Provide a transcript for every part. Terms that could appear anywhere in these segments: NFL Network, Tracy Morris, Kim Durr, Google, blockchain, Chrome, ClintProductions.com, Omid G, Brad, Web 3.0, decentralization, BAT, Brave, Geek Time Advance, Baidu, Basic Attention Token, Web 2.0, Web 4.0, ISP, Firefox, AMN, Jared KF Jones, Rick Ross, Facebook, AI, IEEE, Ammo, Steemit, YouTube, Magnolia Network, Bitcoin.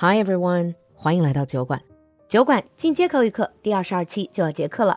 Hi everyone， 欢迎来到酒馆。酒馆进阶口语课第22期就要结课了。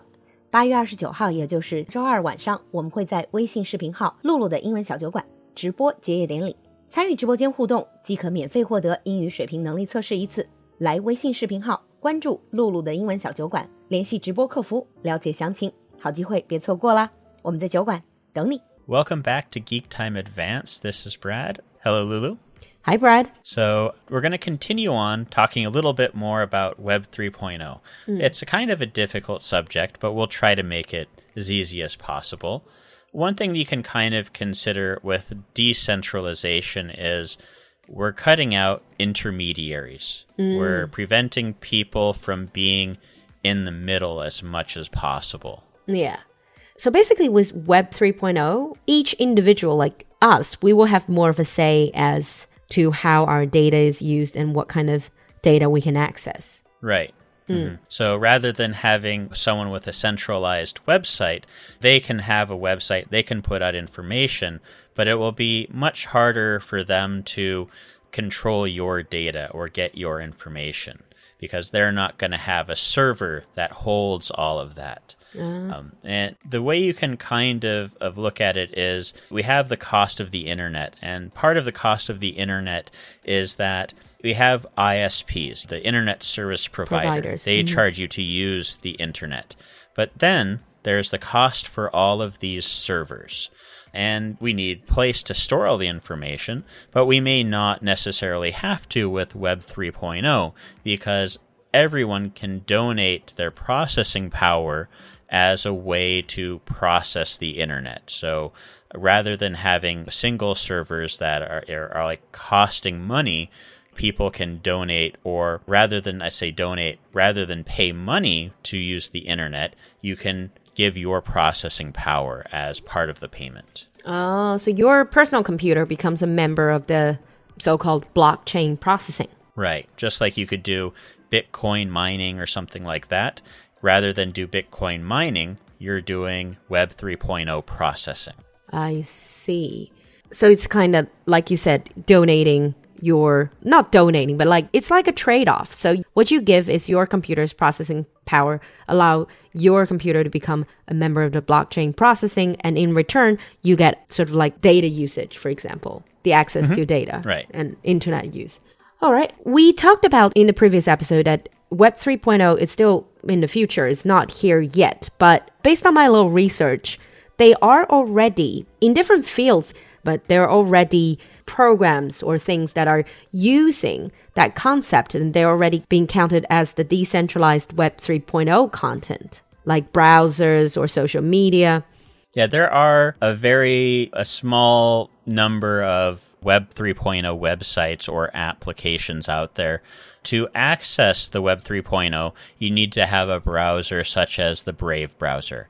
8月29号，也就是周二晚上，我们会在微信视频号露露的英文小酒馆直播结业典礼。参与直播间互动即可免费获得英语水平能力测试一次。来微信视频号关注露露的英文小酒馆，联系直播客服了解详情。好机会别错过啦，我们在酒馆等你。Welcome back to Geek Time Advance. This is Brad. Hello, Lulu.Hi, Brad. So we're going to continue on talking a little bit more about Web 3.0. It's a kind of a difficult subject, but we'll try to make it as easy as possible. One thing you can kind of consider with decentralization is we're cutting out intermediaries. We're preventing people from being in the middle as much as possible. Yeah. So basically with Web 3.0, each individual like us, we will have more of a say as...to how our data is used and what kind of data we can access. Right. So rather than having someone with a centralized website, they can have a website, they can put out information, but it will be much harder for them to control your data or get your information because they're not going to have a server that holds all of that.And the way you can kind of look at it is we have the cost of the internet. And part of the cost of the internet is that we have ISPs, the internet service providers. They charge you to use the internet. But then there's the cost for all of these servers. And we need place to store all the information, but we may not necessarily have to with Web 3.0 because everyone can donate their processing power as a way to process the internet. So rather than having single servers that are like costing money, people can donate, or rather than, I say donate, rather than pay money to use the internet, you can give your processing power as part of the payment. Oh, so your personal computer becomes a member of the so-called blockchain processing. Right. Just like you could do Bitcoin mining or something like that.Rather than do Bitcoin mining, you're doing Web 3.0 processing. I see. So it's kind of, like you said, donating your, not donating, but like, it's like a trade-off. So what you give is your computer's processing power, allow your computer to become a member of the blockchain processing, and in return, you get sort of like data usage, for example, the access to data and internet use. All right. We talked about in the previous episode that Web 3.0 is still...in the future, it's not here yet. But based on my little research, they are already in different fields, but there are already programs or things that are using that concept, and they're already being counted as the decentralized Web 3.0 content, like browsers or social media. Yeah, there are a small number of Web 3.0 websites or applications out there. To access the Web 3.0, you need to have a browser such as the Brave browser.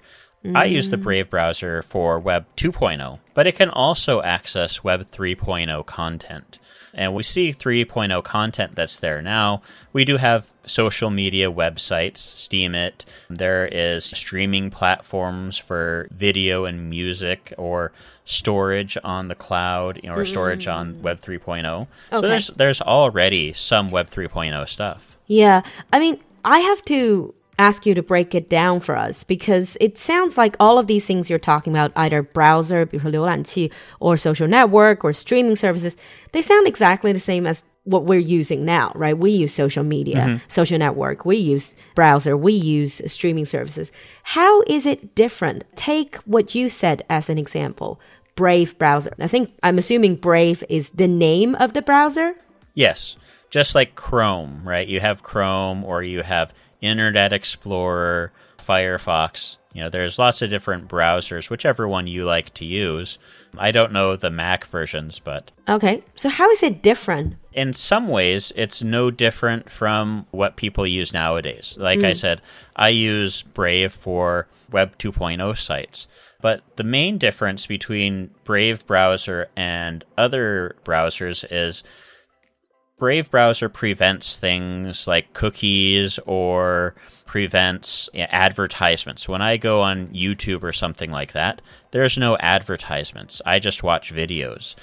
I use the Brave browser for Web 2.0, but it can also access Web 3.0 content. And we see 3.0 content that's there now. We do have social media websites, Steemit. There is streaming platforms for video and music or storage on the cloud, you know, or storage on Web 3.0. Okay. So there's already some Web 3.0 stuff. Yeah. I mean, I have to ask you to break it down for us because it sounds like all of these things you're talking about, either browser, 比如说浏览器, or social network, or streaming services, they sound exactly the same as what we're using now, right? We use social media, social network, we use browser, we use streaming services. How is it different? Take what you said as an example, Brave browser. I'm assuming Brave is the name of the browser? Yes, just like Chrome, right? You have Chrome or you have...Internet Explorer, Firefox, you know, there's lots of different browsers, whichever one you like to use. I don't know the Mac versions, but... Okay, so how is it different? In some ways, it's no different from what people use nowadays. Like I said, I use Brave for Web 2.0 sites. But the main difference between Brave browser and other browsers is...Brave browser prevents things like cookies or prevents advertisements. When I go on YouTube or something like that, there's no advertisements. I just watch videos.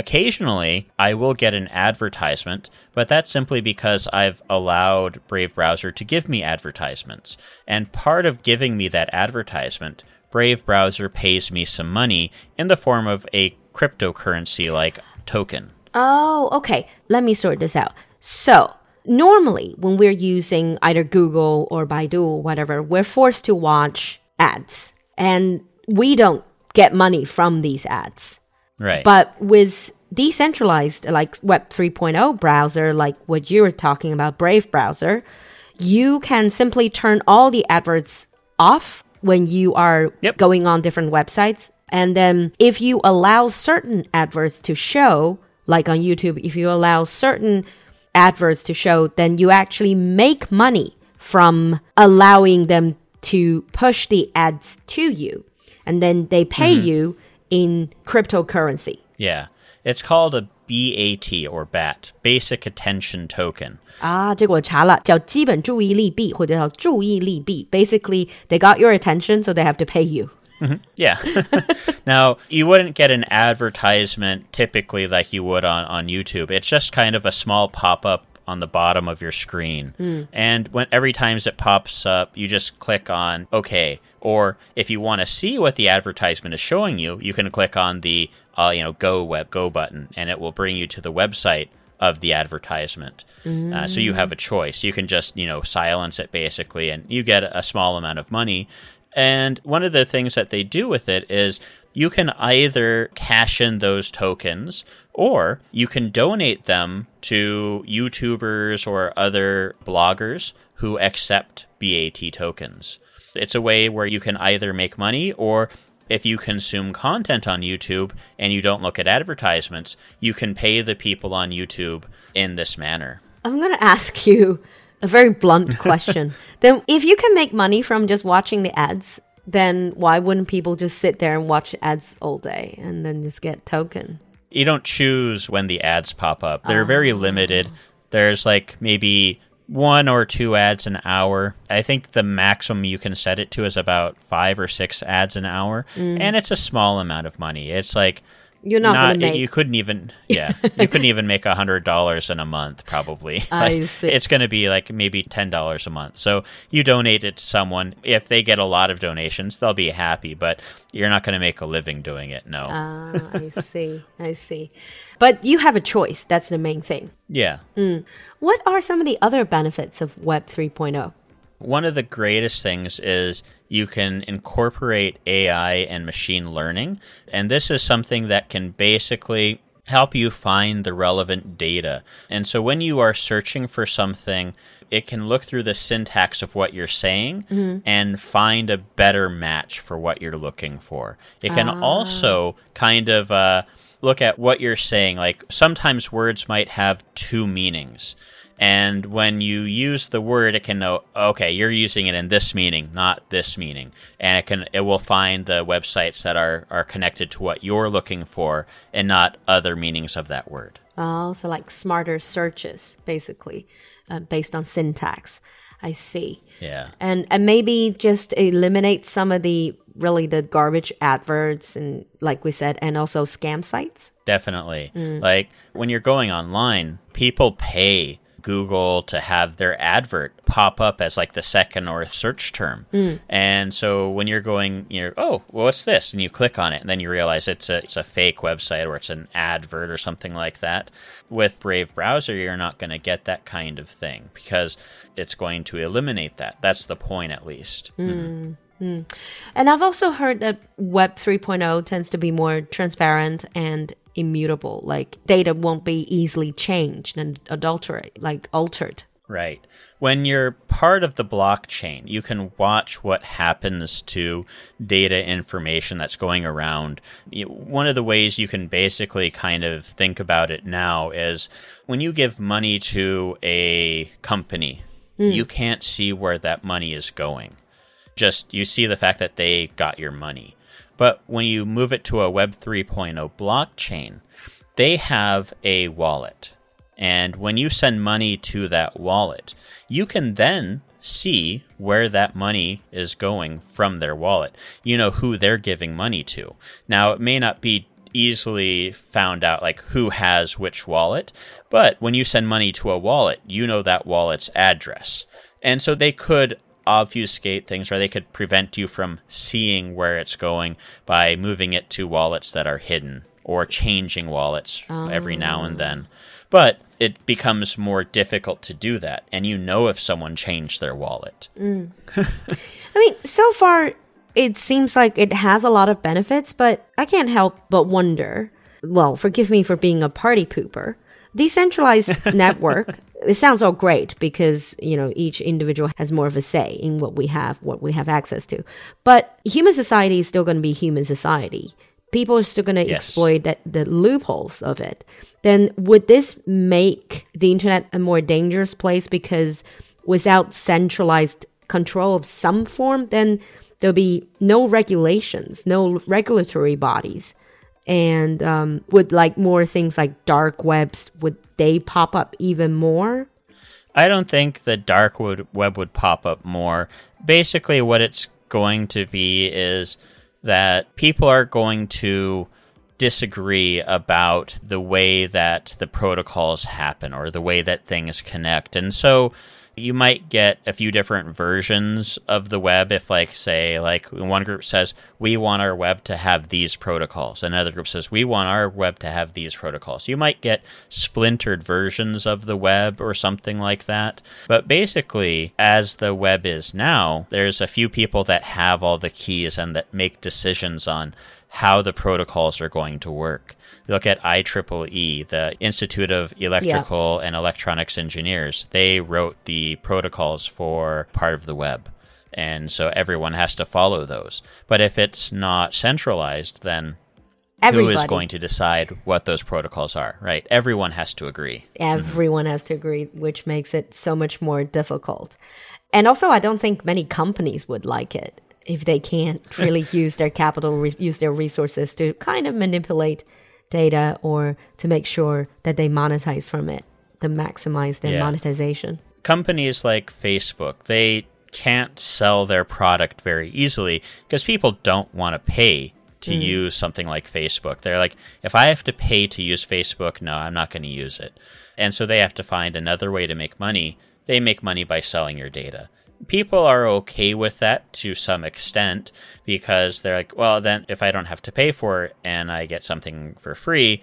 Occasionally, I will get an advertisement, but that's simply because I've allowed Brave Browser to give me advertisements. And part of giving me that advertisement, Brave Browser pays me some money in the form of a cryptocurrency-like token. Oh, okay. Let me sort this out. So, normally, when we're using either Google or Baidu or whatever, we're forced to watch ads. And we don't get money from these ads. Right. But with decentralized, like Web 3.0 browser, like what you were talking about, Brave browser, you can simply turn all the adverts off when you are going on different websites. And then if you allow certain adverts to show, like on YouTube, if you allow certain adverts to show, then you actually make money from allowing them to push the ads to you. And then they pay you in cryptocurrency. Yeah. It's called a BAT or BAT, Basic Attention Token. 这个我查了， 叫基本注意力币或者叫注意力币。 Basically, they got your attention, so they have to pay you. Yeah. Now, you wouldn't get an advertisement typically like you would on YouTube. It's just kind of a small pop-up on the bottom of your screen. And every time it pops up, you just click on OK. Or if you want to see what the advertisement is showing you, you can click on the go button, and it will bring you to the website of the advertisement. So you have a choice. You can just silence it basically, and you get a small amount of money. And one of the things that they do with it is you can either cash in those tokens or you can donate them to YouTubers or other bloggers who accept BAT tokens. It's a way where you can either make money, or if you consume content on YouTube and you don't look at advertisements, you can pay the people on YouTube in this manner. I'm going to ask you a very blunt question. Then if you can make money from just watching the ads, then why wouldn't people just sit there and watch ads all day and then just get token? You don't choose when the ads pop up. They're very limited. There's like maybe 1 or 2 ads an hour. I think the maximum you can set it to is about 5 or 6 ads an hour. And it's a small amount of money. It's like... You're not going to make... You couldn't even make $100 in a month, probably. I see. It's going to be like maybe $10 a month. So you donate it to someone. If they get a lot of donations, they'll be happy, but you're not going to make a living doing it, no. I see. But you have a choice. That's the main thing. Yeah. What are some of the other benefits of Web 3.0? One of the greatest things is you can incorporate AI and machine learning, and this is something that can basically help you find the relevant data. And so when you are searching for something, it can look through the syntax of what you're saying and find a better match for what you're looking for. It can also kind of look at what you're saying. Like sometimes words might have two meanings. And when you use the word, it can know, okay, you're using it in this meaning, not this meaning. And it will find the websites that are connected to what you're looking for and not other meanings of that word. Oh, so like smarter searches, basically, based on syntax. I see. Yeah. And maybe just eliminate some of the garbage adverts and, like we said, and also scam sites. Definitely. Like when you're going online, people pay Google to have their advert pop up as like the second or search term. And so when you're going, what's this? And you click on it, and then you realize it's a fake website or it's an advert or something like that. With Brave Browser, you're not going to get that kind of thing because it's going to eliminate that. That's the point, at least. And I've also heard that Web 3.0 tends to be more transparent and immutable, like data won't be easily changed and altered. Right. When you're part of the blockchain, you can watch what happens to data information that's going around. One of the ways you can basically kind of think about it now is when you give money to a company, you can't see where that money is going. Just you see the fact that they got your money. But when you move it to a Web 3.0 blockchain, they have a wallet. And when you send money to that wallet, you can then see where that money is going from their wallet. You know who they're giving money to. Now, it may not be easily found out like who has which wallet. But when you send money to a wallet, you know that wallet's address. And so they could obfuscate things, or they could prevent you from seeing where it's going by moving it to wallets that are hidden or changing wallets every now and then. But it becomes more difficult to do that. And you know if someone changed their wallet. Mm. I mean, so far, it seems like it has a lot of benefits, but I can't help but wonder, well, forgive me for being a party pooper. Decentralized network, it sounds all great because, you know, each individual has more of a say in what we have access to. But human society is still going to be human society. People are still going to exploit that, the loopholes of it. Then would this make the internet a more dangerous place because without centralized control of some form, then there'll be no regulations, no regulatory bodies. And would like more things like dark webs, would they pop up even more? I don't think the dark web would pop up more. Basically, what it's going to be is that people are going to disagree about the way that the protocols happen or the way that things connect. And so you might get a few different versions of the web if, like, say, like one group says, we want our web to have these protocols. Another group says, we want our web to have these protocols. You might get splintered versions of the web or something like that. But basically, as the web is now, there's a few people that have all the keys and that make decisions on how the protocols are going to work. Look at IEEE, the Institute of Electrical and Electronics Engineers. They wrote the protocols for part of the web. And so everyone has to follow those. But if it's not centralized, then everybody. Who is going to decide what those protocols are, right? Everyone has to agree. Everyone has to agree, which makes it so much more difficult. And also, I don't think many companies would like it if they can't really use their capital, use their resources to kind of manipulate data or to make sure that they monetize from it, to maximize their monetization. Companies like Facebook, they can't sell their product very easily because people don't want to pay to use something like Facebook. They're like, if I have to pay to use Facebook, no, I'm not going to use it. And so they have to find another way to make money. They make money by selling your data. People are okay with that to some extent because they're like, well, then if I don't have to pay for it and I get something for free,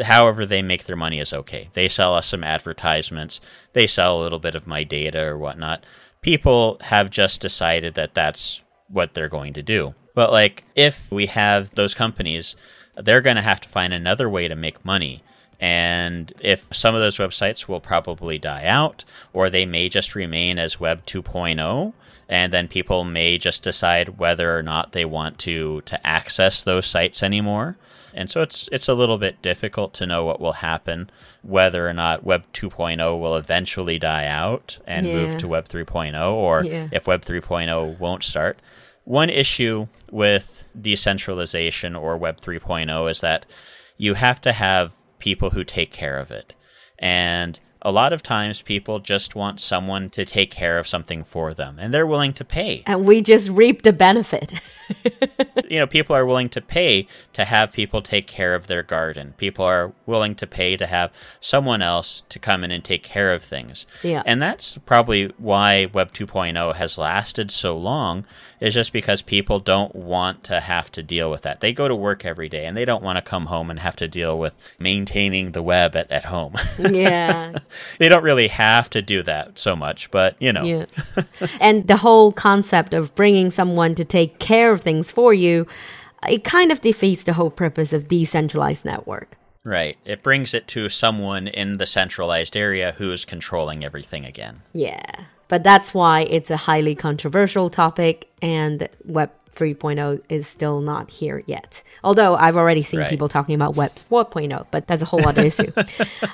however they make their money is okay. They sell us some advertisements. They sell a little bit of my data or whatnot. People have just decided that that's what they're going to do. But like if we have those companies, they're going to have to find another way to make money. And if some of those websites will probably die out, or they may just remain as Web 2.0, and then people may just decide whether or not they want to access those sites anymore. And so it's a little bit difficult to know what will happen, whether or not Web 2.0 will eventually die out and move to Web 3.0, or if Web 3.0 won't start. One issue with decentralization or Web 3.0 is that you have to have people who take care of it. And a lot of times people just want someone to take care of something for them, and they're willing to pay. And we just reap the benefit. You know, people are willing to pay to have people take care of their garden. People are willing to pay to have someone else to come in and take care of things. Yeah. And that's probably why Web 2.0 has lasted so long, is just because people don't want to have to deal with that. They go to work every day and they don't want to come home and have to deal with maintaining the web at home. Yeah. They don't really have to do that so much, but you know. Yeah. And the whole concept of bringing someone to take care of things for you, it kind of defeats the whole purpose of decentralized network. Right. It brings it to someone in the centralized area who's controlling everything again. Yeah. But that's why it's a highly controversial topic, and Web 3.0 is still not here yet. Although I've already seen people talking about Web 4.0, but that's a whole other issue.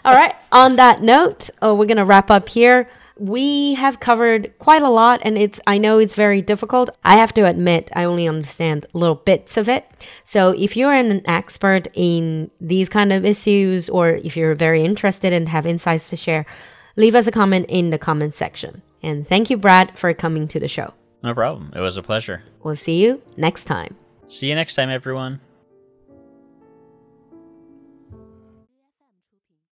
All right. On that note, we're going to wrap up here. We have covered quite a lot, and I know it's very difficult. I have to admit, I only understand little bits of it. So if you're an expert in these kind of issues, or if you're very interested and have insights to share, leave us a comment in the comment section. And thank you, Brad, for coming to the show. No problem. It was a pleasure. We'll see you next time. See you next time, everyone.